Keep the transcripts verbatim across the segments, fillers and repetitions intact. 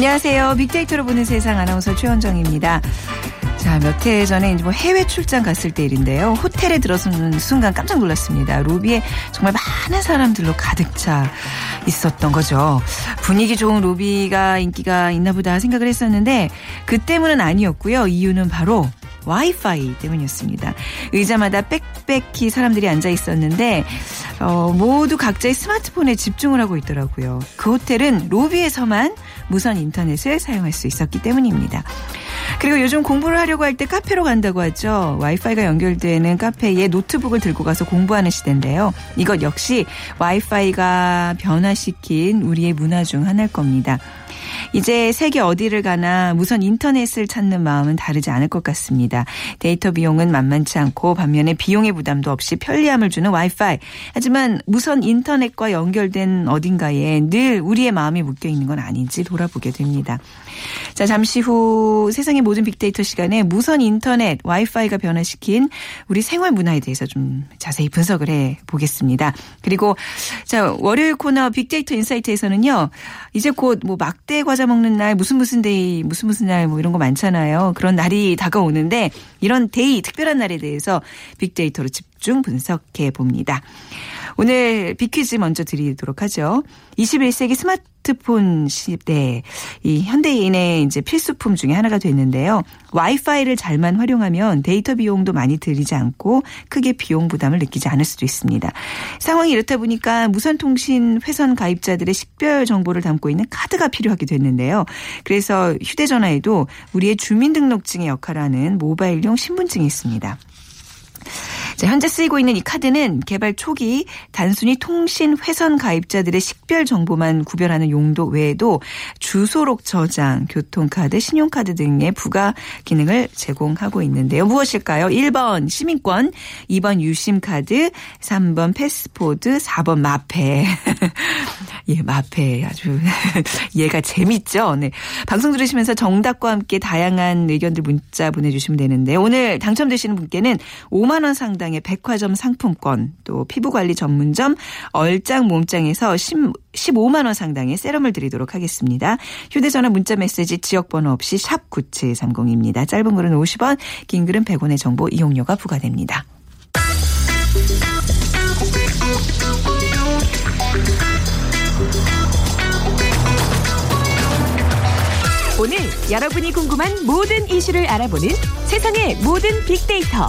안녕하세요. 빅데이터로 보는 세상 아나운서 최원정입니다. 자, 몇 해 전에 이제 뭐 해외 출장 갔을 때 일인데요. 호텔에 들어서는 순간 깜짝 놀랐습니다. 로비에 정말 많은 사람들로 가득 차 있었던 거죠. 분위기 좋은 로비가 인기가 있나 보다 생각을 했었는데 그 때문은 아니었고요. 이유는 바로 와이파이 때문이었습니다. 의자마다 빽빽히 사람들이 앉아 있었는데 어, 모두 각자의 스마트폰에 집중을 하고 있더라고요. 그 호텔은 로비에서만 무선 인터넷을 사용할 수 있었기 때문입니다. 그리고 요즘 공부를 하려고 할 때 카페로 간다고 하죠. 와이파이가 연결되는 카페에 노트북을 들고 가서 공부하는 시대인데요. 이것 역시 와이파이가 변화시킨 우리의 문화 중 하나일 겁니다. 이제 세계 어디를 가나 무선 인터넷을 찾는 마음은 다르지 않을 것 같습니다. 데이터 비용은 만만치 않고 반면에 비용의 부담도 없이 편리함을 주는 와이파이. 하지만 무선 인터넷과 연결된 어딘가에 늘 우리의 마음이 묶여있는 건 아닌지 돌아보게 됩니다. 자, 잠시 후 세상의 모든 빅데이터 시간에 무선 인터넷, 와이파이가 변화시킨 우리 생활 문화에 대해서 좀 자세히 분석을 해보겠습니다. 그리고 자, 월요일 코너 빅데이터 인사이트에서는요. 이제 곧 뭐 막대 과자 먹는 날, 무슨 무슨 데이, 무슨 무슨 날 뭐 이런 거 많잖아요. 그런 날이 다가오는데 이런 데이, 특별한 날에 대해서 빅데이터로 집중 분석해 봅니다. 오늘 빅퀴즈 먼저 드리도록 하죠. 이십일 세기 스마트폰 시대, 이 현대인의 이제 필수품 중에 하나가 됐는데요. 와이파이를 잘만 활용하면 데이터 비용도 많이 들이지 않고 크게 비용 부담을 느끼지 않을 수도 있습니다. 상황이 이렇다 보니까 무선통신 회선 가입자들의 식별 정보를 담고 있는 카드가 필요하게 됐는데요. 그래서 휴대전화에도 우리의 주민등록증의 역할을 하는 모바일용 신분증이 있습니다. 자, 현재 쓰이고 있는 이 카드는 개발 초기 단순히 통신 회선 가입자들의 식별 정보만 구별하는 용도 외에도 주소록 저장, 교통카드, 신용카드 등의 부가 기능을 제공하고 있는데요. 무엇일까요? 일 번 시민권, 이 번 유심카드, 삼 번 패스포드, 사 번 마페. 예, 마페 아주 얘가 재밌죠. 네. 방송 들으시면서 정답과 함께 다양한 의견들 문자 보내주시면 되는데 오늘 당첨되시는 분께는 오만 원 상당 백화점 상품권, 또 피부관리 전문점 얼짱 몸짱에서 십오만 원 상당의 세럼을 드리도록 하겠습니다. 휴대전화 문자메시지 지역번호 없이 샵 구칠삼공입니다. 짧은 글은 오십 원, 긴 글은 백 원의 정보 이용료가 부과됩니다. 오늘 여러분이 궁금한 모든 이슈를 알아보는 세상의 모든 빅데이터.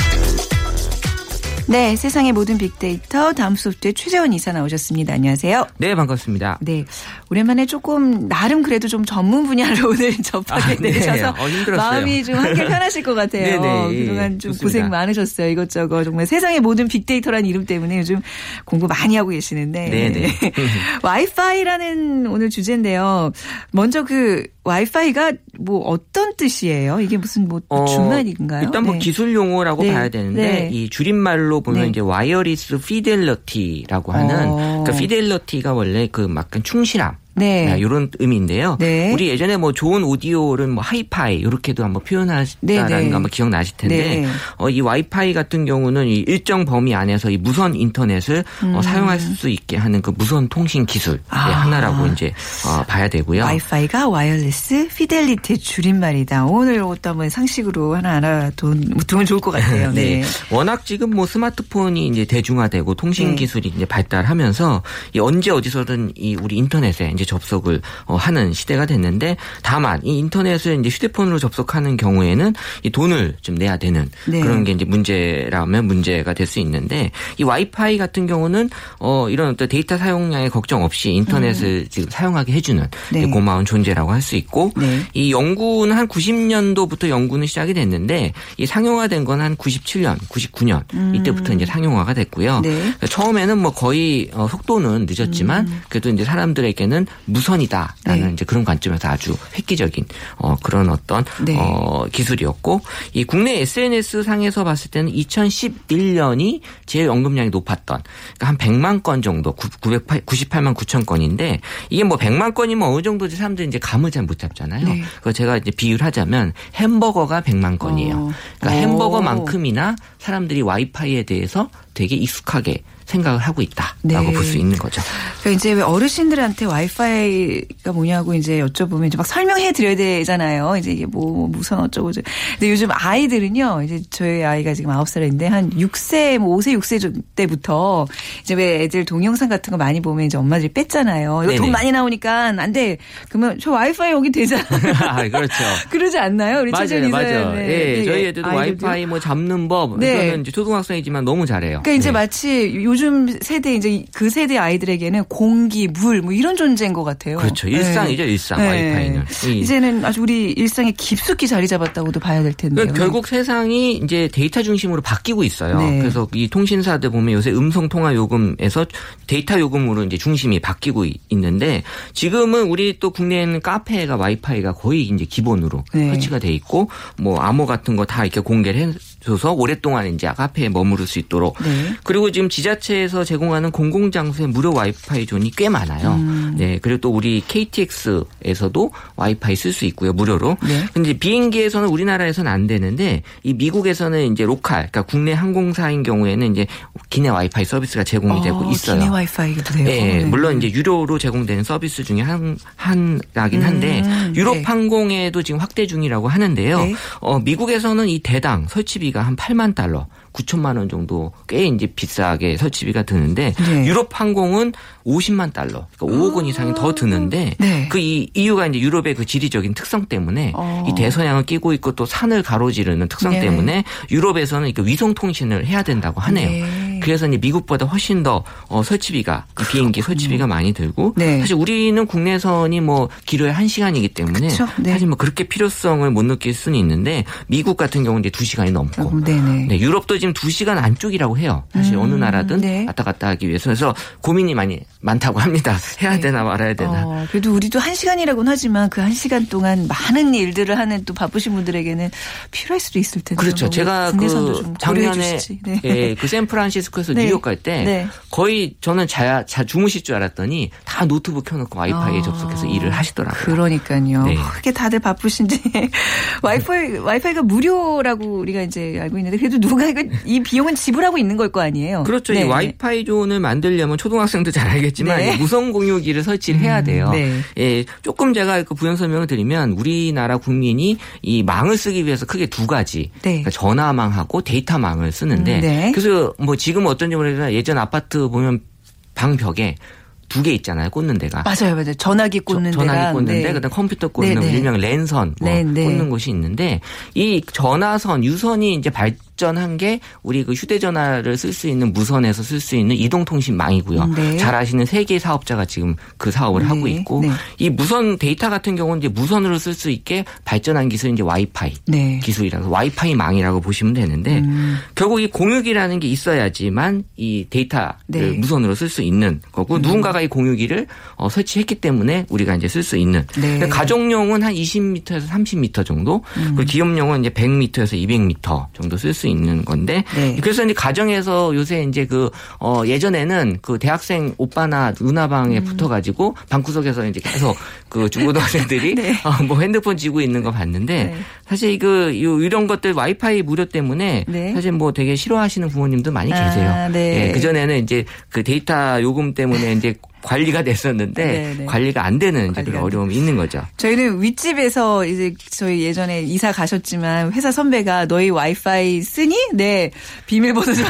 네, 세상의 모든 빅데이터 다음 소프트의 최재원 이사 나오셨습니다. 안녕하세요. 네, 반갑습니다. 네, 오랜만에 조금 나름 그래도 좀 전문 분야를 오늘 접하게 아, 네. 되셔서 어, 마음이 좀 한결 편하실 것 같아요. 네네, 그동안 좀 좋습니다. 고생 많으셨어요. 이것저것 정말 세상의 모든 빅데이터라는 이름 때문에 요즘 공부 많이 하고 계시는데 네네. 와이파이라는 오늘 주제인데요. 먼저 그 와이파이가 뭐 어떤 뜻이에요? 이게 무슨 뭐 어, 주말인가요? 일단 뭐 네. 기술 용어라고 네. 봐야 되는데 네. 이 줄임말로 보면 네. 이제 와이어리스 피델러티라고 하는 어. 그러니까 피델러티가 원래 그 약간 충실함. 네. 이런 의미인데요. 네. 우리 예전에 뭐 좋은 오디오를 뭐 하이파이 이렇게도 한번 표현하셨다라는 거 아마 기억나실 텐데 네. 어, 이 와이파이 같은 경우는 이 일정 범위 안에서 이 무선 인터넷을 음. 어, 사용할 수 있게 하는 그 무선 통신 기술의 아. 하나라고 이제 어, 봐야 되고요. 와이파이가 와이어리스 피델리티의 줄임말이다. 오늘 이것도 한번 상식으로 하나 알아두면 좋을 것 같아요. 네. 네. 워낙 지금 뭐 스마트폰이 이제 대중화되고 통신 네. 기술이 이제 발달하면서 이 언제 어디서든 이 우리 인터넷에 이제 접속을 하는 시대가 됐는데 다만 이 인터넷을 이제 휴대폰으로 접속하는 경우에는 이 돈을 좀 내야 되는 네. 그런 게 이제 문제라면 문제가 될 수 있는데 이 와이파이 같은 경우는 어 이런 어떤 데이터 사용량에 걱정 없이 인터넷을 음. 지금 사용하게 해주는 네. 고마운 존재라고 할 수 있고 네. 이 연구는 한 구십 년도부터 연구는 시작이 됐는데 이 상용화된 건 한 구십칠 년, 구십구 년 음. 이때부터 이제 상용화가 됐고요. 네. 처음에는 뭐 거의 어, 속도는 늦었지만 음. 그래도 이제 사람들에게는 무선이다라는 네. 이제 그런 관점에서 아주 획기적인 어, 그런 어떤 네. 어, 기술이었고 이 국내 에스엔에스 상에서 봤을 때는 이천십일 년이 제일 언급량이 높았던 그러니까 한 백만 건 정도 구백구십팔만 구천 건인데 이게 뭐 백만 건이면 어느 정도지 사람들이 이제 감을 잘 못 잡잖아요. 네. 그래서 제가 이제 비율하자면 햄버거가 백만 건이에요. 그러니까 오. 햄버거만큼이나 사람들이 와이파이에 대해서 되게 익숙하게 생각을 하고 있다라고 네. 볼 수 있는 거죠. 그러니까 이제 왜 어르신들한테 와이파이가 뭐냐고 이제 여쭤보면 이제 막 설명해 드려야 되잖아요. 이제 이게 뭐 무선 어쩌고 저쩌고. 근데 요즘 아이들은요. 이제 저희 아이가 지금 아홉 살인데 한 육 세, 뭐 오 세, 육 세 때부터 이제 왜 애들 동영상 같은 거 많이 보면 이제 엄마들이 뺐잖아요. 이거 돈 많이 나오니까 안 돼. 그러면 저 와이파이 여기 되잖아. 아, 그렇죠. 그러지 않나요? 우리 맞아요. 맞아요. 네. 네. 네. 저희 애들도 아이들도요? 와이파이 뭐 잡는 법. 네. 이거는 이제 초등학생이지만 너무 잘해요. 그러니까 이제 네. 마치 요즘 요즘 세대 이제 그 세대 아이들에게는 공기, 물 뭐 이런 존재인 것 같아요. 그렇죠. 일상이죠. 네. 일상. 네. 와이파이는. 이제는 아주 우리 일상에 깊숙이 자리 잡았다고도 봐야 될 텐데요. 그러니까 결국 세상이 이제 데이터 중심으로 바뀌고 있어요. 네. 그래서 이 통신사들 보면 요새 음성 통화 요금에서 데이터 요금으로 이제 중심이 바뀌고 있는데 지금은 우리 또 국내에는 카페가 와이파이가 거의 이제 기본으로 네. 설치가 돼 있고 뭐 암호 같은 거 다 이렇게 공개를 해줘서 오랫동안 이제 카페에 머무를 수 있도록. 네. 그리고 지금 지자체 에서 제공하는 공공장소의 무료 와이파이 존이 꽤 많아요. 음. 네, 그리고 또 우리 케이티엑스에서도 와이파이 쓸 수 있고요, 무료로. 네. 근데 비행기에서는 우리나라에서는 안 되는데 이 미국에서는 이제 로컬, 그러니까 국내 항공사인 경우에는 이제 기내 와이파이 서비스가 제공이 어, 되고 있어요. 기내 와이파이도 돼요. 네, 네, 물론 이제 유료로 제공되는 서비스 중에 한 한이긴 한데 음. 유럽 네. 항공에도 지금 확대 중이라고 하는데요. 네. 어, 미국에서는 이 대당 설치비가 한 팔만 달러. 구천만 원 정도 꽤 이제 비싸게 설치비가 드는데 네. 유럽 항공은 오십만 달러, 그러니까 오억 원 이상이 더 드는데 네. 그 이 이유가 이제 유럽의 그 지리적인 특성 때문에 어. 이 대서양을 끼고 있고 또 산을 가로지르는 특성 네. 때문에 유럽에서는 이렇게 위성 통신을 해야 된다고 하네요. 네. 그래서 이제 미국보다 훨씬 더 어, 설치비가 그렇군요. 비행기 설치비가 많이 들고 네. 사실 우리는 국내선이 뭐 길어야 한 시간이기 때문에 네. 사실 뭐 그렇게 필요성을 못 느낄 수는 있는데 미국 같은 경우는 이제 두 시간이 넘고 어, 네, 유럽도 지금 두 시간 안쪽이라고 해요. 사실 음, 어느 나라든 네. 왔다 갔다 하기 위해서. 그래서 고민이 많이 많다고 합니다. 해야 네. 되나 말아야 되나. 어, 그래도 우리도 한 시간이라고는 하지만 그 한 시간 동안 많은 일들을 하는 또 바쁘신 분들에게는 필요할 수도 있을 텐데. 그렇죠. 제가 그 작년에 네. 예, 그 샌프란시스코에서 네. 뉴욕 갈 때 네. 거의 저는 자야, 자 주무실 줄 알았더니 다 노트북 켜놓고 와이파이에 아, 접속해서 일을 하시더라고요. 그러니까요. 네. 그렇게 다들 바쁘신지. 와이파이, 와이파이가 무료라고 우리가 이제 알고 있는데 그래도 누가 이거 이 비용은 지불하고 있는 걸 거 아니에요. 그렇죠. 네. 이 와이파이 존을 만들려면 초등학생도 잘 알겠지만 네. 무선 공유기를 설치를 음, 해야 돼요. 네. 예, 조금 제가 그 부연 설명을 드리면 우리나라 국민이 이 망을 쓰기 위해서 크게 두 가지 네. 그러니까 전화망하고 데이터망을 쓰는데 음, 네. 그래서 뭐 지금 어떤지 모르겠지만 예전 아파트 보면 방 벽에 두 개 있잖아요. 꽂는 데가. 맞아요. 맞아요. 전화기 꽂는 저, 전화기 데가. 전화기 꽂는 네. 데, 그다음 컴퓨터 꽂는 네, 네. 일명 랜선 뭐 네, 네. 꽂는 곳이 있는데 이 전화선, 유선이 이제 발전한 게 우리 그 휴대전화를 쓸 수 있는 무선에서 쓸 수 있는 이동통신망이고요. 네. 잘 아시는 세 개의 사업자가 지금 그 사업을 네. 하고 있고 네. 이 무선 데이터 같은 경우는 이제 무선으로 쓸 수 있게 발전한 기술이 이제 와이파이 네. 기술이라서 와이파이망이라고 보시면 되는데 음. 결국 이 공유기라는 게 있어야지만 이 데이터를 네. 무선으로 쓸 수 있는 거고 음. 누군가가 이 공유기를 어, 설치했기 때문에 우리가 이제 쓸 수 있는. 네. 가정용은 한 이십 미터에서 삼십 미터 정도, 음. 그리고 기업용은 이제 백 미터에서 이백 미터 정도 쓸 수 있는 건데. 네. 그래서 이제 가정에서 요새 이제 그 어, 예전에는 그 대학생 오빠나 누나 방에 음. 붙어가지고 방구석에서 이제 계속 그 중고등학생들이 네. 어, 뭐 핸드폰 쥐고 있는 거 봤는데 네. 사실 그 이런 것들 와이파이 무료 때문에 네. 사실 뭐 되게 싫어하시는 부모님도 많이 계세요. 아, 네. 예, 그 전에는 이제 그 데이터 요금 때문에 이제 관리가 됐었는데 네네. 관리가 안 되는 관리가 그런 어려움이 있는 거죠. 저희는 윗집에서 이제 저희 예전에 이사 가셨지만 회사 선배가 너희 와이파이 쓰니? 네. 비밀번호 좀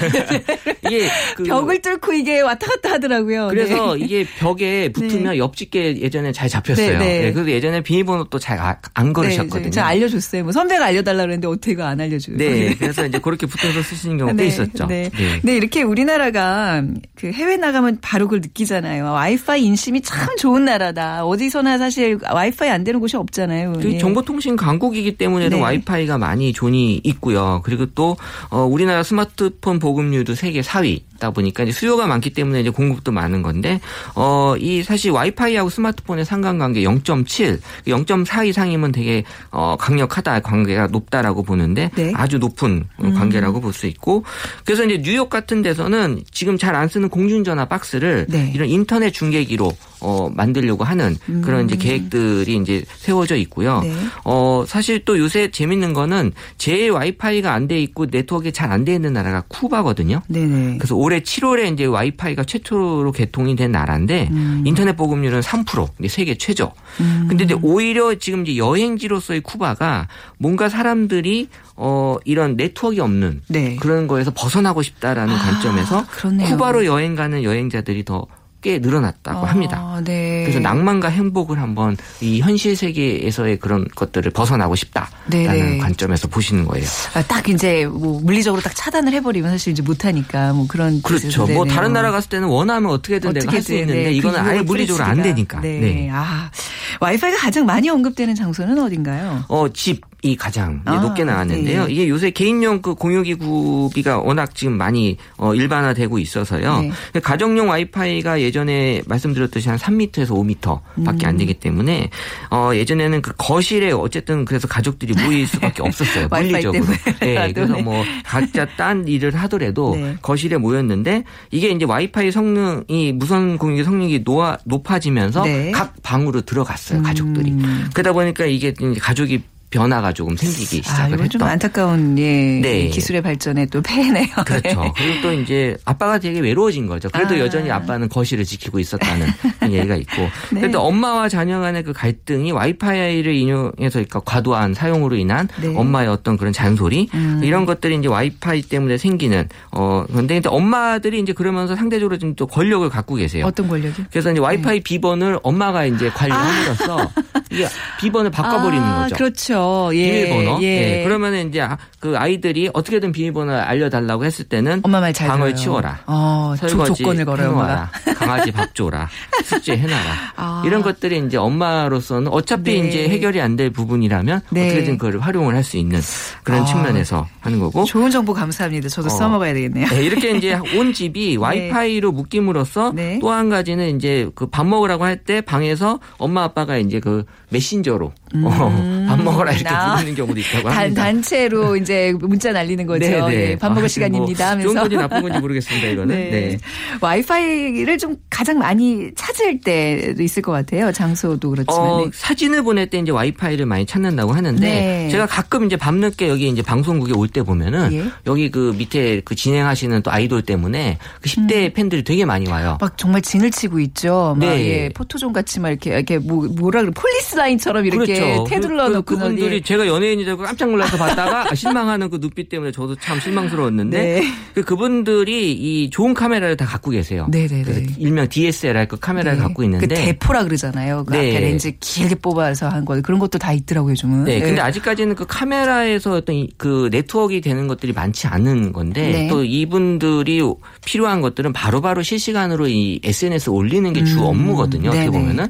이게 그 벽을 뚫고 이게 왔다 갔다 하더라고요. 그래서 네. 이게 벽에 붙으면 네. 옆집게 예전에 잘 잡혔어요. 네, 그래서 예전에 비밀번호 또 잘 안 걸으셨거든요. 네, 제가 알려줬어요. 뭐 선배가 알려달라 그랬는데 어떻게 이거 안 알려줘요. 네. 그래서 이제 그렇게 붙어서 쓰시는 경우가 네, 있었죠. 네. 네. 네. 이렇게 우리나라가 그 해외 나가면 바로 그걸 느끼잖아요. 와이파이 인심이 참 좋은 나라다. 어디서나 사실 와이파이 안 되는 곳이 없잖아요. 예. 정보통신 강국이기 때문에도 네. 와이파이가 많이 존이 있고요. 그리고 또 우리나라 스마트폰 보급률도 세계 사 위. 보니까 이제 수요가 많기 때문에 이제 공급도 많은 건데 어, 이 사실 와이파이하고 스마트폰의 상관관계 영 점 칠, 영 점 사 이상이면 되게 어, 강력하다, 관계가 높다라고 보는데 네. 아주 높은 관계라고 음. 볼 수 있고, 그래서 이제 뉴욕 같은 데서는 지금 잘 안 쓰는 공중전화 박스를 네. 이런 인터넷 중계기로 어, 만들려고 하는 그런 이제 계획들이 이제 세워져 있고요. 네. 어, 사실 또 요새 재밌는 거는 제일 와이파이가 안 돼 있고 네트워크가 잘 안 돼 있는 나라가 쿠바거든요. 네네. 그래서 올해 칠월에 이제 와이파이가 최초로 개통이 된 나라인데 음. 인터넷 보급률은 삼 퍼센트, 세계 최저. 음. 근데 이제 오히려 지금 이제 여행지로서의 쿠바가 뭔가 사람들이 어, 이런 네트워크가 없는 네. 그런 거에서 벗어나고 싶다라는 아, 관점에서 그렇네요. 쿠바로 여행 가는 여행자들이 더 꽤 늘어났다고 아, 합니다. 네. 그래서 낭만과 행복을 한번 이 현실 세계에서의 그런 것들을 벗어나고 싶다라는 네네. 관점에서 보시는 거예요. 아, 딱 이제 뭐 물리적으로 딱 차단을 해버리면 사실 이제 못하니까 뭐 그런 그렇죠. 뭐 다른 나라 갔을 때는 원하면 어떻게든 어떻게 내가 할 수 있는데 네. 이거는 그 아예 물리적으로 안 되니까. 네. 네. 아, 와이파이가 가장 많이 언급되는 장소는 어딘가요? 어, 집. 이 가장 아, 높게 나왔는데요. 네. 이게 요새 개인용 그 공유기구비가 워낙 지금 많이 어, 일반화되고 있어서요. 네. 가정용 와이파이가 예전에 말씀드렸듯이 한 삼 미터에서 오 미터밖에 음. 안 되기 때문에 어, 예전에는 그 거실에 어쨌든 그래서 가족들이 모일 수밖에 없었어요. 물리적으로. 네, 그래서 뭐 각자 딴 일을 하더라도 네. 거실에 모였는데 이게 이제 와이파이 성능이 무선 공유기 성능이 노아, 높아지면서 네. 각 방으로 들어갔어요. 가족들이. 음. 그러다 보니까 이게 이제 가족이 변화가 조금 생기기 시작을 아, 이건 했던. 좀 안타까운 예, 네. 기술의 발전에 또 폐해네요. 그렇죠. 네. 그리고 또 이제 아빠가 되게 외로워진 거죠. 그래도 아. 여전히 아빠는 거실을 지키고 있었다는 얘기가 있고. 네. 그래도 엄마와 자녀 간의 그 갈등이 와이파이를 인용해서 그러니까 과도한 사용으로 인한 네. 엄마의 어떤 그런 잔소리 음. 이런 것들이 이제 와이파이 때문에 생기는 어 그런데 이제 엄마들이 이제 그러면서 상대적으로 좀 또 권력을 갖고 계세요. 어떤 권력이요? 그래서 이제 와이파이 네. 비번을 엄마가 이제 관리함으로써 아. 이게 비번을 바꿔버리는 아, 거죠. 그렇죠. 예, 비밀번호. 예. 예. 그러면은 이제 그 아이들이 어떻게든 비밀번호를 알려달라고 했을 때는 엄마 말 잘 방을 들어요. 치워라. 어, 설거지 조건을 걸어라. 강아지 밥 줘라. 숙제 해놔라. 아. 이런 것들이 이제 엄마로서는 어차피 네. 이제 해결이 안 될 부분이라면 네. 어떻게든 그걸 활용을 할 수 있는 그런 아. 측면에서 하는 거고. 좋은 정보 감사합니다. 저도 어. 써먹어야 되겠네요. 네, 이렇게 이제 온 집이 와이파이로 네. 묶임으로써 네. 또 한 가지는 이제 그 밥 먹으라고 할 때 방에서 엄마 아빠가 이제 그 메신저로 음. 어, 밥 먹어라 이렇게 부르는 경우도 있다고 단, 합니다. 단체로 이제 문자 날리는 거죠. 네, 밥 먹을 아, 시간입니다. 뭐 하면서. 좋은 건지 나쁜 건지 모르겠습니다. 이거는. 네. 네. 와이파이를 좀 가장 많이 찾을 때도 있을 것 같아요. 장소도 그렇지만. 어, 네. 사진을 보낼 때 이제 와이파이를 많이 찾는다고 하는데 네. 제가 가끔 이제 밤늦게 여기 이제 방송국에 올 때 보면은 예? 여기 그 밑에 그 진행하시는 또 아이돌 때문에 그 십 대 음. 팬들이 되게 많이 와요. 막 정말 진을 치고 있죠. 막 네. 예, 포토존 같이 막 이렇게 이렇게 뭐 뭐라 그래 폴리스 라인처럼 이렇게 그렇죠. 테둘러 그, 놓고 그분들이 예. 제가 연예인이라고 깜짝 놀라서 봤다가 실망하는 그 눈빛 때문에 저도 참 실망스러웠는데 네. 그 그분들이 이 좋은 카메라를 다 갖고 계세요. 네네네. 일명 디에스엘알 그 카메라를 네. 갖고 있는데 그 대포라 그러잖아요. 그 네. 앞에 렌즈 길게 뽑아서 한 거 그런 것도 다 있더라고요, 요즘은. 네. 네. 근데 아직까지는 그 카메라에서 어떤 그 네트워크가 되는 것들이 많지 않은 건데 네. 또 이분들이 필요한 것들은 바로바로 바로 실시간으로 이 에스엔에스 올리는 게 주 음. 업무거든요. 어떻게 네네. 보면은.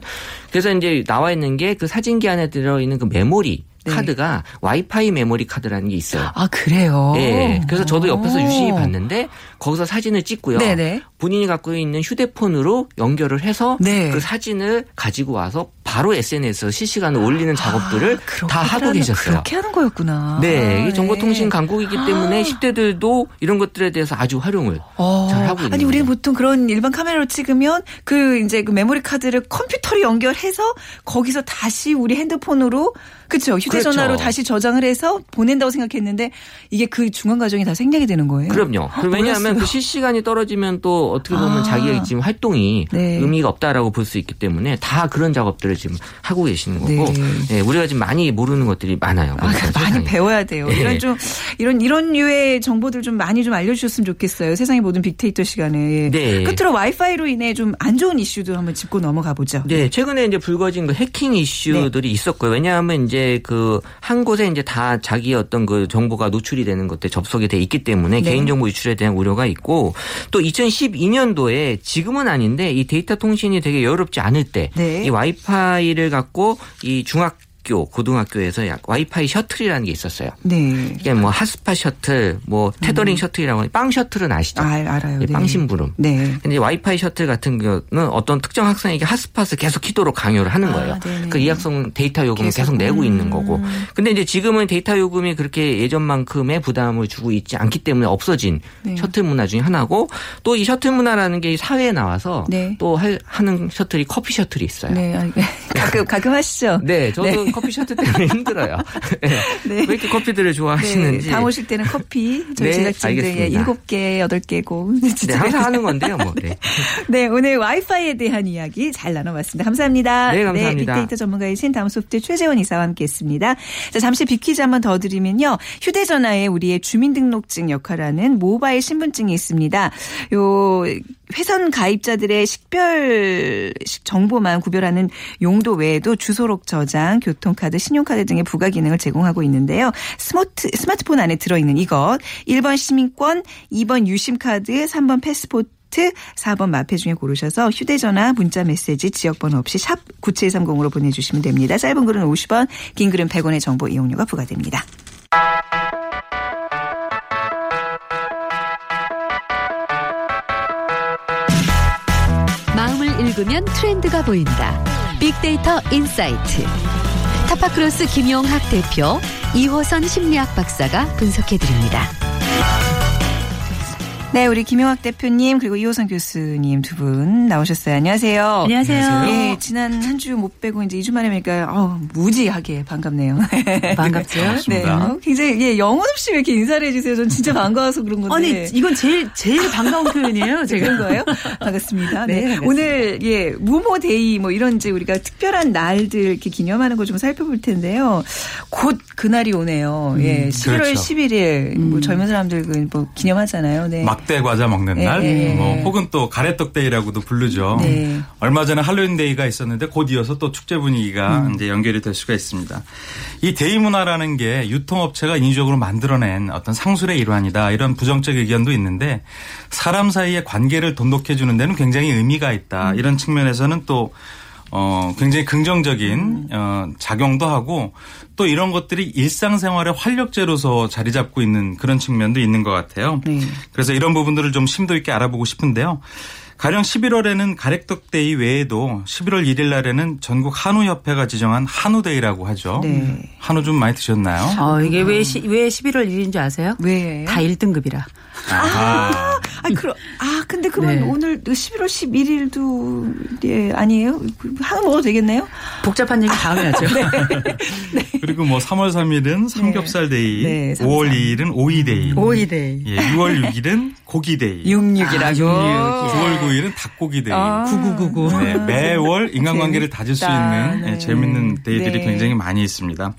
그래서 이제 나와 있는 게 그 사진기 안에 들어있는 그 메모리 네. 카드가 와이파이 메모리 카드라는 게 있어요. 아, 그래요? 네. 그래서 저도 옆에서 유심히 봤는데 거기서 사진을 찍고요. 네네. 본인이 갖고 있는 휴대폰으로 연결을 해서 네. 그 사진을 가지고 와서 바로 에스엔에스에서 실시간으로 올리는 작업들을 아, 다 하고 계셨어요. 그렇게 하는 거였구나. 네. 이게 정보통신 강국이기 아. 때문에 십 대들도 이런 것들에 대해서 아주 활용을 어. 잘 하고 있는 아니, 우리는 보통 그런 일반 카메라로 찍으면 그 이제 그 메모리 카드를 컴퓨터로 연결해서 거기서 다시 우리 핸드폰으로 그렇죠. 휴대전화로 그렇죠. 다시 저장을 해서 보낸다고 생각했는데 이게 그 중간 과정이 다 생략이 되는 거예요. 그럼요. 그럼 왜냐하면 그 실시간이 떨어지면 또 어떻게 보면 아. 자기의 지금 활동이 네. 의미가 없다라고 볼 수 있기 때문에 다 그런 작업들을 지금 하고 계시는 거고 네. 네, 우리가 지금 많이 모르는 것들이 많아요. 아, 많이 배워야 돼요. 네. 이런 좀 이런 이런 유의 정보들 좀 많이 좀 알려주셨으면 좋겠어요. 세상의 모든 빅데이터 시간에 네. 끝으로 와이파이로 인해 좀 안 좋은 이슈도 한번 짚고 넘어가 보죠. 네, 최근에 이제 불거진 그 해킹 이슈들이 네. 있었고요. 왜냐하면 이제 그 한 곳에 이제 다 자기의 어떤 그 정보가 노출이 되는 것들 접속이 돼 있기 때문에 네. 개인정보 유출에 대한 우려가 있고 또 이천십이 년도에 지금은 아닌데 이 데이터 통신이 되게 여유롭지 않을 때 이 네. 와이파이를 갖고 이 중학 학교, 고등학교에서 약 와이파이 셔틀이라는 게 있었어요. 네. 이게 뭐 핫스팟 셔틀, 뭐 테더링 음. 셔틀이라고 빵 셔틀은 아시죠? 아, 알아요. 네. 빵심부름. 네. 근데 와이파이 셔틀 같은 경우는 어떤 특정 학생에게 핫스팟을 계속 키도록 강요를 하는 거예요. 아, 그러니까 이 학생은 데이터 요금을 계속, 계속 내고 음. 있는 거고. 근데 이제 지금은 데이터 요금이 그렇게 예전만큼의 부담을 주고 있지 않기 때문에 없어진 네. 셔틀 문화 중에 하나고, 또 이 셔틀 문화라는 게 사회에 나와서 네. 또 할, 하는 셔틀이 커피 셔틀이 있어요. 네. 가끔 가끔 하시죠. 네. 저도 네. 커피 셔틀 때문에 힘들어요. 네. 네. 왜 이렇게 커피들을 좋아하시는지. 네. 다 오실 때는 커피, 저희 네, 제작진들의 일곱 개, 여덟 개고. 진짜 네, 항상 하는 건데요. 뭐. 네. 네, 오늘 와이파이에 대한 이야기 잘 나눠봤습니다. 감사합니다. 네, 감사합니다. 네, 빅데이터 전문가이신 다음 소프트 최재원 이사와 함께했습니다. 자, 잠시 빅퀴즈 한번 더 드리면요. 휴대전화에 우리의 주민등록증 역할하는 모바일 신분증이 있습니다. 요 회선 가입자들의 식별 정보만 구별하는 용도 외에도 주소록 저장, 교통카드, 신용카드 등의 부가 기능을 제공하고 있는데요. 스마트, 스마트폰 안에 들어있는 이것. 일 번 시민권, 이 번 유심카드, 삼 번 패스포트, 사 번 마페 중에 고르셔서 휴대전화, 문자메시지, 지역번호 없이 샵 구칠삼공으로 보내주시면 됩니다. 짧은 글은 오십 원, 긴 글은 백 원의 정보 이용료가 부과됩니다. 마음을 읽으면 트렌드가 보인다. 빅데이터 인사이트. 타파크로스 김용학 대표, 이호선 심리학 박사가 분석해드립니다. 네, 우리 김용학 대표님 그리고 이호선 교수님 두 분 나오셨어요. 안녕하세요. 안녕하세요. 예, 지난 한 주 못 빼고 이제 이 주 만에 뵈니까 어, 무지하게 반갑네요. 반갑죠. 네, 어, 굉장히 예, 영혼 없이 왜 이렇게 인사를 해주세요. 전 진짜 반가워서 그런 건데. 아니 이건 제일 제일 반가운 표현이에요. 제가 그런 거예요. 반갑습니다. 네. 네 반갑습니다. 오늘 예 무모데이 뭐 이런 이제 우리가 특별한 날들 이렇게 기념하는 거 좀 살펴볼 텐데요. 곧 그날이 오네요. 음, 예, 십일월 그렇죠. 십일 일 음. 뭐 젊은 사람들 그 뭐 기념하잖아요. 네. 막 막대 과자 먹는 네. 날, 네. 뭐 혹은 또 가래떡 데이라고도 부르죠. 네. 얼마 전에 할로윈 데이가 있었는데 곧 이어서 또 축제 분위기가 음. 이제 연결이 될 수가 있습니다. 이 데이 문화라는 게 유통업체가 인위적으로 만들어낸 어떤 상술의 일환이다 이런 부정적 의견도 있는데, 사람 사이의 관계를 돈독해 주는 데는 굉장히 의미가 있다. 음. 이런 측면에서는 또 어, 굉장히 긍정적인, 어, 작용도 하고, 또 이런 것들이 일상생활의 활력제로서 자리 잡고 있는 그런 측면도 있는 것 같아요. 네. 그래서 이런 부분들을 좀 심도 있게 알아보고 싶은데요. 가령 십일월에는 가래떡데이 외에도 십일월 일 일 날에는 전국 한우협회가 지정한 한우데이라고 하죠. 네. 한우 좀 많이 드셨나요? 어, 이게 왜, 시, 왜 십일월 일 일인 줄 아세요? 왜? 다 일 등급이라. 아, 아, 그럼, 아, 근데 그러면 네. 오늘 십일월 십일 일도, 예, 아니에요? 한우 먹어도 되겠네요? 복잡한 얘기 다음에 하죠. 네. 네. 그리고 뭐 삼월 삼 일은 삼겹살데이, 네. 네, 오월 이 일은 오이데이. 오이데이. 예, 유월 육 일은 고기데이. 육육이라고. 아, 유월 구 일은 닭고기데이. 아, 구구구구. 네, 매월 인간관계를 재밌다. 다질 수 있는 네. 네, 재밌는 데이들이 네. 굉장히 많이 있습니다.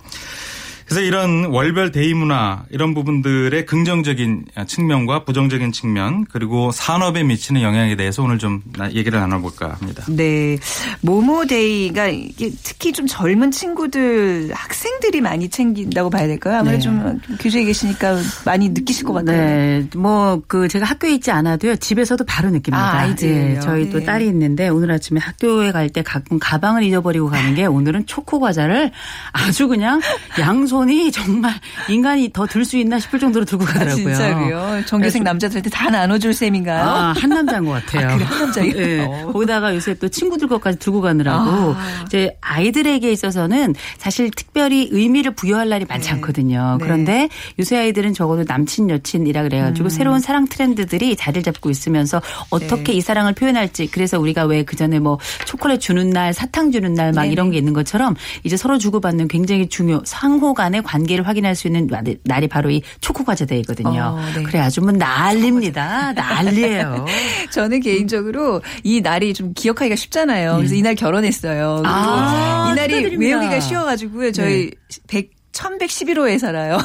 그래서 이런 월별 데이 문화 이런 부분들의 긍정적인 측면과 부정적인 측면, 그리고 산업에 미치는 영향에 대해서 오늘 좀 얘기를 나눠볼까 합니다. 네. 모모데이가 이게 특히 좀 젊은 친구들, 학생들이 많이 챙긴다고 봐야 될까요? 아무래도 네. 좀 교수에 계시니까 많이 느끼실 것 같아요. 네. 뭐 그 제가 학교에 있지 않아도요. 집에서도 바로 느낍니다. 아, 아이들이요. 네. 저희 또 네. 딸이 있는데 오늘 아침에 학교에 갈 때 가끔 가방을 잊어버리고 가는 게, 오늘은 초코 과자를 아주 그냥 양손 이 정말 인간이 더 들 수 있나 싶을 정도로 들고 가더라고요. 아, 진짜요? 전교생 남자들한테 다 나눠줄 셈인가요? 아, 한 남자인 것 같아요. 아, 그래, 한 남자예요? 네. 거기다가 요새 또 친구들 것까지 들고 가느라고 아. 이제 아이들에게 있어서는 사실 특별히 의미를 부여할 날이 많지 네. 않거든요. 네. 그런데 요새 아이들은 적어도 남친, 여친이라 그래가지고 음. 새로운 사랑 트렌드들이 자리를 잡고 있으면서 어떻게 네. 이 사랑을 표현할지, 그래서 우리가 왜 그전에 뭐 초콜릿 주는 날, 사탕 주는 날 막 네. 이런 게 있는 것처럼 이제 서로 주고받는 굉장히 중요, 상호 간의 관계를 확인할 수 있는 날이 바로 이 초코과자데이거든요. 어, 네. 그래 아주 뭐 난리입니다. 난리예요. 저는 개인적으로 이 날이 좀 기억하기가 쉽잖아요. 그래서 네. 이날 결혼했어요. 아, 이 날이 축하드립니다. 외우기가 쉬워가지고요. 저희 네. 천백십일 호에 살아요.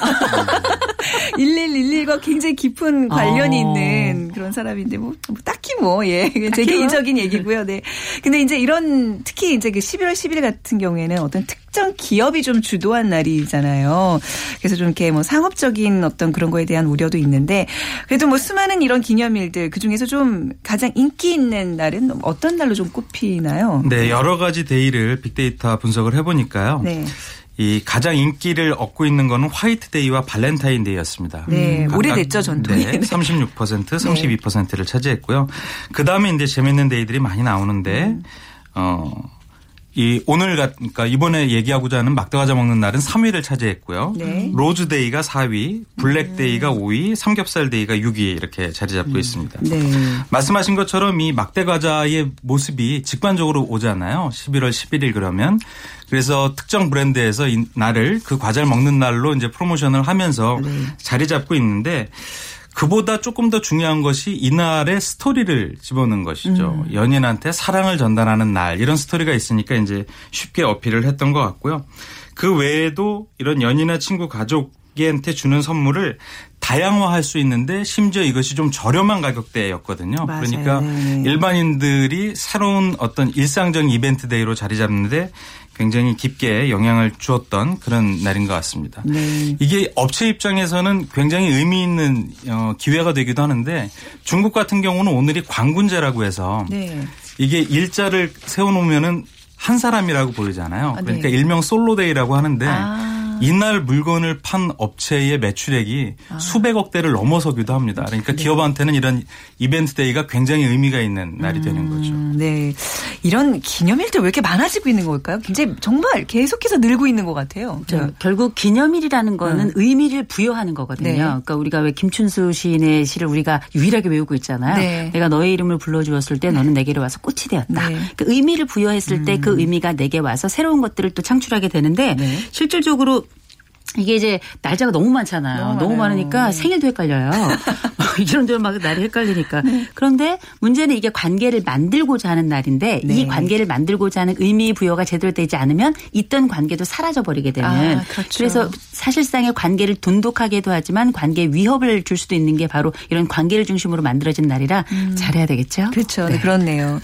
일일일일과 굉장히 깊은 관련이 어. 있는 그런 사람인데 뭐, 뭐 딱히 뭐 예. 제 개인적인 얘기고요. 네. 근데 이제 이런 특히 이제 그 십일월 십 일 같은 경우에는 어떤 특정 기업이 좀 주도한 날이잖아요. 그래서 좀 이렇게 뭐 상업적인 어떤 그런 거에 대한 우려도 있는데, 그래도 뭐 수많은 이런 기념일들 그중에서 좀 가장 인기 있는 날은 어떤 날로 좀 꼽히나요? 네, 여러 가지 데이를 빅데이터 분석을 해 보니까요. 네. 이 가장 인기를 얻고 있는 거는 화이트데이와 발렌타인데이였습니다. 네, 오래됐죠 전통이. 네, 삼십육 퍼센트, 삼십이 퍼센트를 차지했고요. 그다음에 이제 재밌는 데이들이 많이 나오는데 어, 이 오늘 그러니까 이번에 얘기하고자 하는 막대과자 먹는 날은 삼 위를 차지했고요. 네. 로즈데이가 사 위, 블랙데이가 오 위, 삼겹살데이가 육 위 이렇게 자리 잡고 음. 있습니다. 네. 말씀하신 것처럼 이 막대과자의 모습이 직관적으로 오잖아요. 십일월 십일일 그러면. 그래서 특정 브랜드에서 이 날을 그 과자를 먹는 날로 이제 프로모션을 하면서 네. 자리 잡고 있는데 그보다 조금 더 중요한 것이 이날의 스토리를 집어넣은 것이죠. 음. 연인한테 사랑을 전달하는 날 이런 스토리가 있으니까 이제 쉽게 어필을 했던 것 같고요. 그 외에도 이런 연인이나 친구, 가족한테 주는 선물을 다양화할 수 있는데 심지어 이것이 좀 저렴한 가격대였거든요. 맞아요. 그러니까 네. 일반인들이 새로운 어떤 일상적인 이벤트 데이로 자리 잡는데 굉장히 깊게 영향을 주었던 그런 날인 것 같습니다. 네. 이게 업체 입장에서는 굉장히 의미 있는 기회가 되기도 하는데 중국 같은 경우는 오늘이 관군제라고 해서 네. 이게 일자를 세워놓으면은 한 사람이라고 보이잖아요. 그러니까 네. 일명 솔로데이라고 하는데 아. 이날 물건을 판 업체의 매출액이 아. 수백억 대를 넘어서기도 합니다. 그러니까 네. 기업한테는 이런 이벤트 데이가 굉장히 의미가 있는 날이 음. 되는 거죠. 네, 이런 기념일들 왜 이렇게 많아지고 있는 걸까요? 굉장히 정말 계속해서 늘고 있는 것 같아요. 그렇죠. 결국 기념일이라는 거는 음. 의미를 부여하는 거거든요. 네. 그러니까 우리가 왜 김춘수 시인의 시를 우리가 유일하게 외우고 있잖아요. 네. 내가 너의 이름을 불러주었을 때 네. 너는 내게로 와서 꽃이 되었다. 네. 그러니까 의미를 부여했을 음. 때 그 의미가 내게 와서 새로운 것들을 또 창출하게 되는데 네. 실질적으로 이게 이제 날짜가 너무 많잖아요. 너무, 너무 많으니까 네. 생일도 헷갈려요. 이런저런 막 날이 헷갈리니까. 네. 그런데 문제는 이게 관계를 만들고자 하는 날인데 네. 이 관계를 만들고자 하는 의미 부여가 제대로 되지 않으면 있던 관계도 사라져버리게 되는. 아, 그렇죠. 그래서 사실상의 관계를 돈독하게도 하지만 관계에 위협을 줄 수도 있는 게 바로 이런 관계를 중심으로 만들어진 날이라 음. 잘해야 되겠죠. 그렇죠. 네. 그렇네요.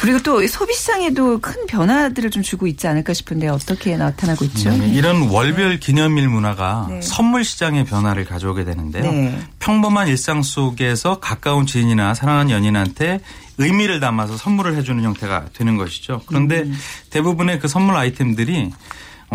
그리고 또 소비시장에도 큰 변화들을 좀 주고 있지 않을까 싶은데 어떻게 나타나고 있죠? 네. 이런 월별 기념일 문화가 네. 선물 시장의 변화를 가져오게 되는데요. 네. 평범한 일상 속에서 가까운 지인이나 사랑하는 연인한테 의미를 담아서 선물을 해주는 형태가 되는 것이죠. 그런데 음. 대부분의 그 선물 아이템들이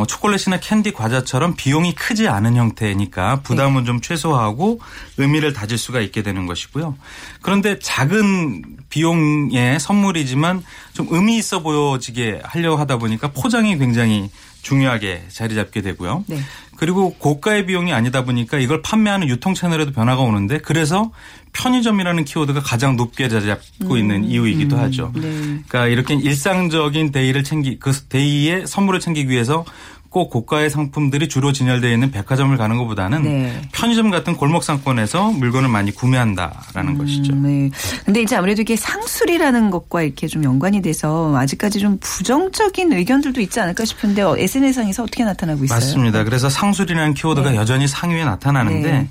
초콜릿이나 캔디, 과자처럼 비용이 크지 않은 형태니까 부담은 네. 좀 최소화하고 의미를 다질 수가 있게 되는 것이고요. 그런데 작은 비용의 선물이지만 좀 의미 있어 보여지게 하려고 하다 보니까 포장이 굉장히 중요하게 자리 잡게 되고요. 네. 그리고 고가의 비용이 아니다 보니까 이걸 판매하는 유통 채널에도 변화가 오는데 그래서 편의점이라는 키워드가 가장 높게 자리 잡고 음. 있는 이유이기도 음. 하죠. 네. 그러니까 이렇게 일상적인 데이를 챙기 그 데이에 선물을 챙기기 위해서 꼭 고가의 상품들이 주로 진열되어 있는 백화점을 가는 것보다는 네. 편의점 같은 골목 상권에서 물건을 많이 구매한다라는 음, 것이죠. 네. 근데 이제 아무래도 이게 상술이라는 것과 이렇게 좀 연관이 돼서 아직까지 좀 부정적인 의견들도 있지 않을까 싶은데 에스엔에스상에서 어떻게 나타나고 있어요? 맞습니다. 그래서 상술이라는 키워드가 네. 여전히 상위에 나타나는데 네.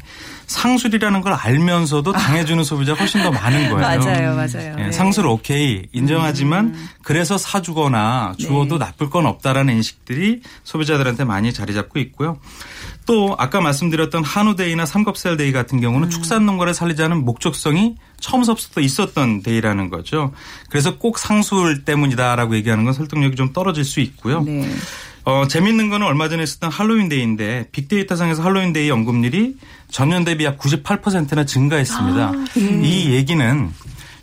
상술이라는 걸 알면서도 당해주는 소비자가 훨씬 더 많은 거예요. 맞아요. 맞아요. 네, 상술 오케이 인정하지만 음. 그래서 사주거나 주어도 네. 나쁠 건 없다라는 인식들이 소비자들한테 많이 자리 잡고 있고요. 또 아까 말씀드렸던 한우데이나 삼겹살데이 같은 경우는 음. 축산농가를 살리자는 목적성이 처음서부터 있었던 데이라는 거죠. 그래서 꼭 상술 때문이다라고 얘기하는 건 설득력이 좀 떨어질 수 있고요. 네. 어, 재밌는 거는 얼마 전에 있었던 할로윈데이인데 빅데이터상에서 할로윈데이 언급률이 전년 대비 약 구십팔 퍼센트나 증가했습니다. 아, 네. 이 얘기는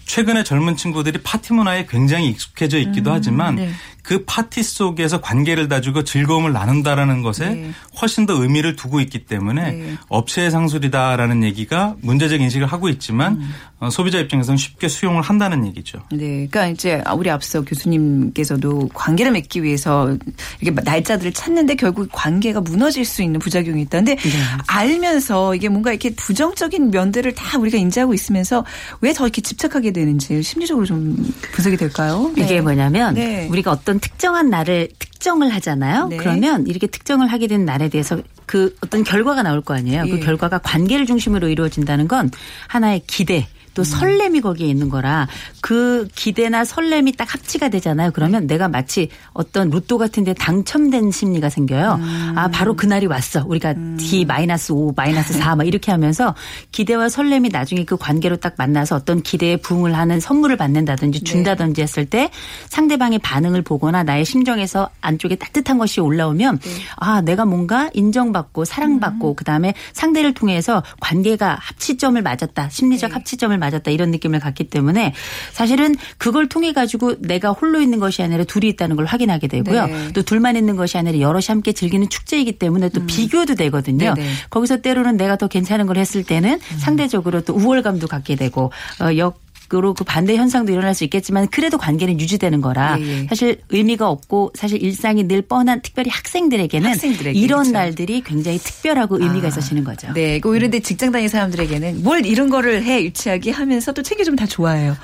최근에 젊은 친구들이 파티 문화에 굉장히 익숙해져 있기도 음, 하지만 네. 그 파티 속에서 관계를 다지고 즐거움을 나눈다라는 것에 네. 훨씬 더 의미를 두고 있기 때문에 네. 업체의 상술이다라는 얘기가 문제적 인식을 하고 있지만 음. 소비자 입장에서는 쉽게 수용을 한다는 얘기죠. 네, 그러니까 이제 우리 앞서 교수님께서도 관계를 맺기 위해서 이렇게 날짜들을 찾는데 결국 관계가 무너질 수 있는 부작용이 있다는데 네. 알면서 이게 뭔가 이렇게 부정적인 면들을 다 우리가 인지하고 있으면서 왜 더 이렇게 집착하게 되는지 심리적으로 좀 분석이 될까요? 네. 이게 뭐냐면 네. 우리가 어떤 특정한 날을 특정을 하잖아요. 네. 그러면 이렇게 특정을 하게 된 날에 대해서 그 어떤 결과가 나올 거 아니에요. 예. 그 결과가 관계를 중심으로 이루어진다는 건 하나의 기대. 또 설렘이 거기에 있는 거라 그 기대나 설렘이 딱 합치가 되잖아요. 그러면 내가 마치 어떤 로또 같은 데 당첨된 심리가 생겨요. 음. 아 바로 그날이 왔어. 우리가 음. 디 마이너스 오, 마이너스 사 막 이렇게 하면서 기대와 설렘이 나중에 그 관계로 딱 만나서 어떤 기대에 부응을 하는 선물을 받는다든지 준다든지 네. 했을 때 상대방의 반응을 보거나 나의 심정에서 안쪽에 따뜻한 것이 올라오면 네. 아 내가 뭔가 인정받고 사랑받고 음. 그다음에 상대를 통해서 관계가 합치점을 맞았다. 심리적 네. 합치점을 맞았다. 이런 느낌을 갖기 때문에 사실은 그걸 통해 가지고 내가 홀로 있는 것이 아니라 둘이 있다는 걸 확인하게 되고요. 네. 또 둘만 있는 것이 아니라 여럿이 함께 즐기는 축제이기 때문에 또 음. 비교도 되거든요. 네네. 거기서 때로는 내가 더 괜찮은 걸 했을 때는 음. 상대적으로 또 우월감도 갖게 되고 어, 역 그리고 그 반대 현상도 일어날 수 있겠지만 그래도 관계는 유지되는 거라 예예. 사실 의미가 없고 사실 일상이 늘 뻔한 특별히 학생들에게는 학생들에게, 이런 그렇죠. 날들이 굉장히 특별하고 의미가 아, 있어지는 거죠. 네, 오히려 음. 직장 다니는 사람들에게는 뭘 이런 거를 해 유치하게 하면서 또 챙겨주면 다 좋아해요.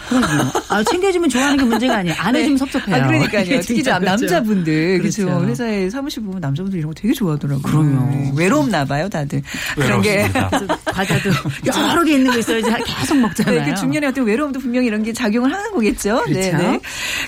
아, 챙겨주면 좋아하는 게 문제가 아니에요. 안 해주면 네. 섭섭해요. 아, 그러니까요. 특히 그렇죠. 남자분들 그렇죠. 그렇죠. 회사에 사무실 보면 남자분들 이런 거 되게 좋아하더라고요. 그럼요. 네. 외롭나 봐요, 다들. 외롭습니다. 그런 게 과자도 여러 개 있는 거 있어요. 계속 먹잖아요. 네, 중년에 어떤 외로움 분명히 이런 게 작용을 하는 거겠죠. 그렇죠. 네.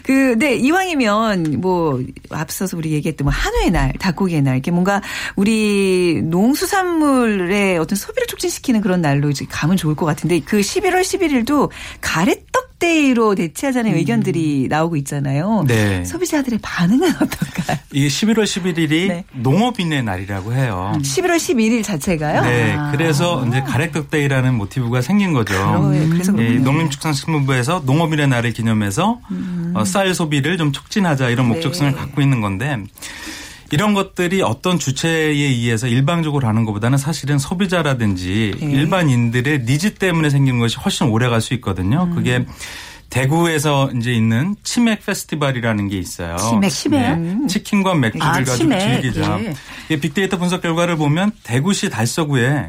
그, 네. 이왕이면 뭐 앞서서 우리 얘기했던 뭐 한우의 날, 닭고기의 날 이렇게 뭔가 우리 농수산물의 어떤 소비를 촉진시키는 그런 날로 이제 가면 좋을 것 같은데 그 십일월 십일일도 가래떡 데이로 대체하자는 음. 의견들이 나오고 있잖아요. 네. 소비자들의 반응은 어떨까요? 이게 십일월 십일일이 네. 농업인의 날이라고 해요. 음. 십일월 십일일 자체가요? 네. 아. 그래서 이제 가래떡 데이라는 모티브가 생긴 거죠. 그러, 그래서 음. 농림축산 식품부에서 농업인의 날을 기념해서 음. 어, 쌀 소비를 좀 촉진하자 이런 목적성을 네. 갖고 있는 건데 이런 것들이 어떤 주체에 의해서 일방적으로 하는 것보다는 사실은 소비자라든지 네. 일반인들의 니즈 때문에 생기는 것이 훨씬 오래 갈 수 있거든요. 음. 그게 대구에서 이제 있는 치맥 페스티벌이라는 게 있어요. 치맥. 치맥. 네. 치킨과 맥주를 아, 가지고 치맥. 즐기죠. 예. 빅데이터 분석 결과를 보면 대구시 달서구에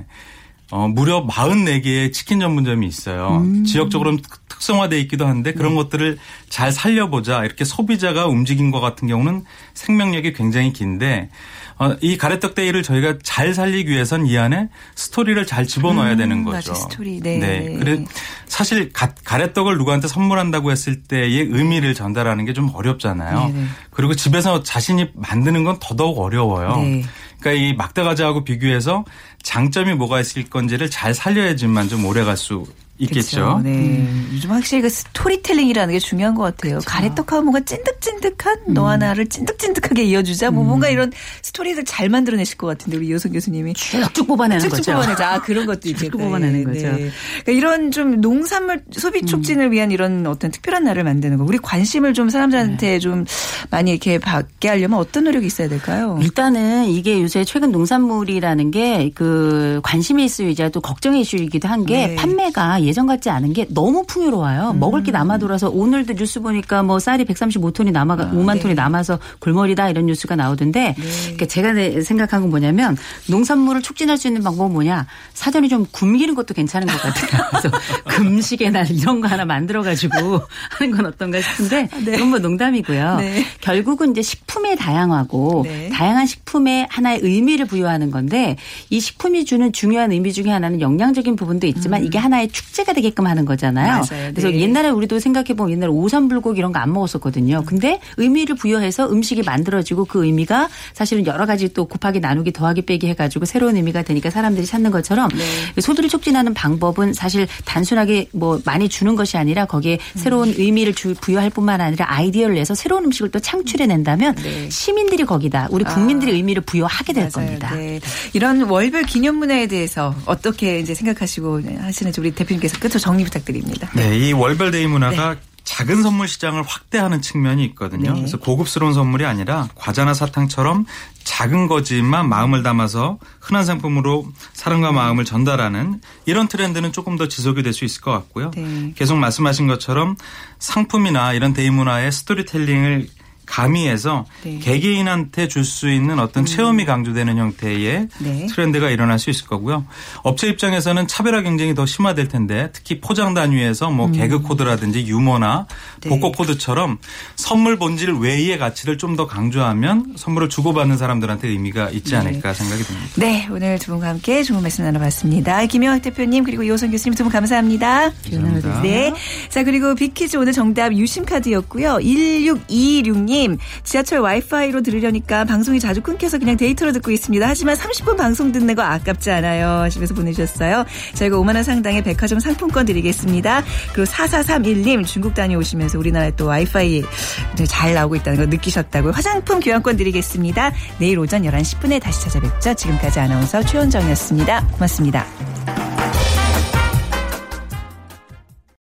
어, 무려 마흔네 개의 치킨 전문점이 있어요. 음. 지역적으로는 특성화되어 있기도 한데 그런 네. 것들을 잘 살려보자. 이렇게 소비자가 움직인 것 같은 경우는 생명력이 굉장히 긴데 어, 이 가래떡데이를 저희가 잘 살리기 위해선 이 안에 스토리를 잘 집어넣어야 음, 되는 거죠. 맞아, 스토리. 네. 네. 그래, 사실 가, 가래떡을 누구한테 선물한다고 했을 때의 의미를 전달하는 게 좀 어렵잖아요. 네네. 그리고 집에서 자신이 만드는 건 더더욱 어려워요. 네. 그러니까 이 막대과자하고 비교해서 장점이 뭐가 있을 건지를 잘 살려야지만 좀 오래 갈 수 있겠죠. 그렇죠. 네. 음. 요즘 확실히 그 스토리텔링이라는 게 중요한 것 같아요. 그렇죠. 가래떡하고 뭔가 찐득찐득한 음. 너 하나를 찐득찐득하게 이어주자. 뭐 음. 뭔가 이런 스토리를 잘 만들어내실 것 같은데 우리 이호선 교수님이. 쭉쭉 뽑아내는 쭉쭉 거죠. 쭉쭉 뽑아내자. 아, 그런 것도 있겠다. 쭉쭉 뽑아내는 네. 거죠. 네. 그러니까 이런 좀 농산물 소비 촉진을 위한 이런 어떤 특별한 날을 만드는 거. 우리 관심을 좀 사람들한테 네. 좀 많이 이렇게 받게 하려면 어떤 노력이 있어야 될까요? 일단은 이게 요새 최근 농산물이라는 게 그 관심의 이슈이자 또 걱정의 이슈이기도 한 게 네. 판매가 예전 같지 않은 게 너무 풍요로워요. 음. 먹을 게 남아돌아서 오늘도 뉴스 보니까 뭐 쌀이 백삼십오 톤이 남아 아, 오만 네. 톤이 남아서 골머리다 이런 뉴스가 나오던데 네. 그러니까 제가 생각한 건 뭐냐면 농산물을 촉진할 수 있는 방법은 뭐냐. 사전에 좀 굶기는 것도 괜찮은 것 같아요. 그래서 금식의 날 이런 거 하나 만들어가지고 하는 건 어떤가 싶은데 네. 그건 뭐 농담이고요. 네. 결국은 이제 식품의 다양하고 네. 다양한 식품에 하나의 의미를 부여하는 건데 이 식품이 주는 중요한 의미 중에 하나는 영양적인 부분도 있지만 음. 이게 하나의 축 축제가 되게끔 하는 거잖아요. 맞아요. 그래서 네. 옛날에 우리도 생각해보면 옛날에 오삼불고기 이런 거 안 먹었었거든요. 근데 의미를 부여해서 음식이 만들어지고 그 의미가 사실은 여러 가지 또 곱하기 나누기 더하기 빼기 해가지고 새로운 의미가 되니까 사람들이 찾는 것처럼 네. 소득을 촉진하는 방법은 사실 단순하게 뭐 많이 주는 것이 아니라 거기에 새로운 음. 의미를 부여할 뿐만 아니라 아이디어를 내서 새로운 음식을 또 창출해낸다면 네. 시민들이 거기다 우리 국민들이 아. 의미를 부여하게 될 맞아요. 겁니다. 네. 이런 월별 기념문화에 대해서 어떻게 이제 생각하시고 하시는지 우리 대표님 께서 끝으로 정리 부탁드립니다. 네, 이 월별 데이 문화가 네. 작은 선물 시장을 확대하는 측면이 있거든요. 네. 그래서 고급스러운 선물이 아니라 과자나 사탕처럼 작은 거지만 마음을 담아서 흔한 상품으로 사랑과 마음을 전달하는 이런 트렌드는 조금 더 지속이 될 수 있을 것 같고요. 네. 계속 말씀하신 것처럼 상품이나 이런 데이 문화의 스토리텔링을 가미해서 네. 개개인한테 줄 수 있는 어떤 음. 체험이 강조되는 형태의 네. 트렌드가 일어날 수 있을 거고요. 업체 입장에서는 차별화 경쟁이 더 심화될 텐데 특히 포장 단위에서 뭐 음. 개그 코드라든지 유머나 네. 복고 코드처럼 선물 본질 외의 가치를 좀 더 강조하면 선물을 주고받는 사람들한테 의미가 있지 않을까 네. 생각이 듭니다. 네. 오늘 두 분과 함께 좋은 말씀 나눠봤습니다. 김용학 대표님 그리고 이호선 교수님 두 분 감사합니다. 감사합니다. 네. 자 그리고 빅퀴즈 오늘 정답 유심카드였고요. 일육이육님. 지하철 와이파이로 들으려니까 방송이 자주 끊겨서 그냥 데이터로 듣고 있습니다. 하지만 삼십 분 방송 듣는 거 아깝지 않아요. 하시면서 보내주셨어요. 저희가 오만 원 상당의 백화점 상품권 드리겠습니다. 그리고 사사삼일님 중국 다녀오시면서 우리나라에 또 와이파이 잘 나오고 있다는 거 느끼셨다고요. 화장품 교환권 드리겠습니다. 내일 오전 열한 시 십 분에 다시 찾아뵙죠. 지금까지 아나운서 최원정이었습니다. 고맙습니다.